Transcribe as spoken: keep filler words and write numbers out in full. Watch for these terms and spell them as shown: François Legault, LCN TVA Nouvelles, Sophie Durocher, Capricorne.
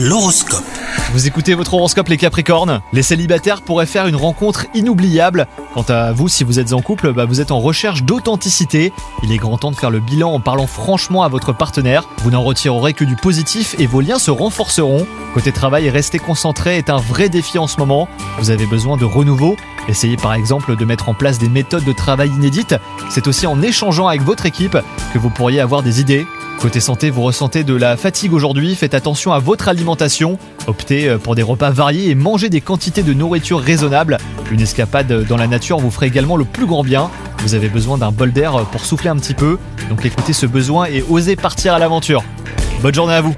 L'horoscope. Vous écoutez votre horoscope les Capricornes. Les célibataires pourraient faire une rencontre inoubliable. Quant à vous, si vous êtes en couple, bah vous êtes en recherche d'authenticité. Il est grand temps de faire le bilan en parlant franchement à votre partenaire. Vous n'en retirerez que du positif et vos liens se renforceront. Côté travail, rester concentré est un vrai défi en ce moment. Vous avez besoin de renouveau. Essayez par exemple de mettre en place des méthodes de travail inédites. C'est aussi en échangeant avec votre équipe que vous pourriez avoir des idées. Côté santé, vous ressentez de la fatigue aujourd'hui, faites attention à votre alimentation, optez pour des repas variés et mangez des quantités de nourriture raisonnables. Une escapade dans la nature vous ferait également le plus grand bien. Vous avez besoin d'un bol d'air pour souffler un petit peu, donc écoutez ce besoin et osez partir à l'aventure. Bonne journée à vous!